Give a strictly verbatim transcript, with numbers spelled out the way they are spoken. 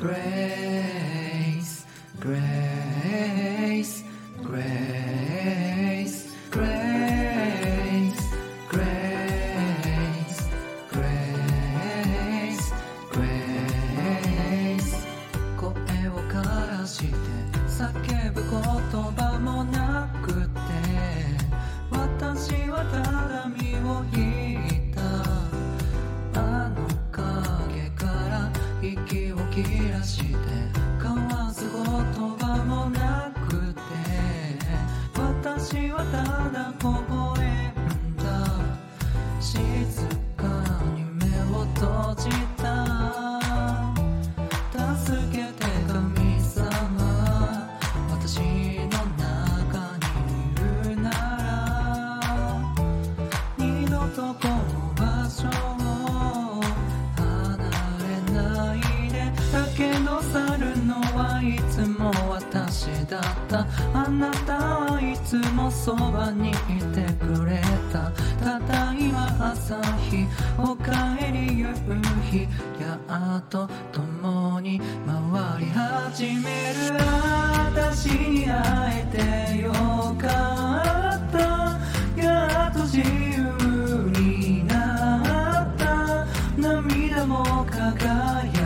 Grace, grace, grace, grace, grace, grace, grace. 声を枯らして叫ぶ言葉もなくて、私はただ身を引いた。あの影から息を切らして、交わす言葉もなくて、私はただ微笑んだ。静かに目を閉じた。助けて神様、私の中にいるなら、二度とこの場所を離れないで。だけど去るのはいつも私だった。あなたはいつもそばにいてくれた。ただいま朝日、おかえり夕日、やっと共に回り始める。私に会えてよかった、やっと自由になった。涙も輝いた。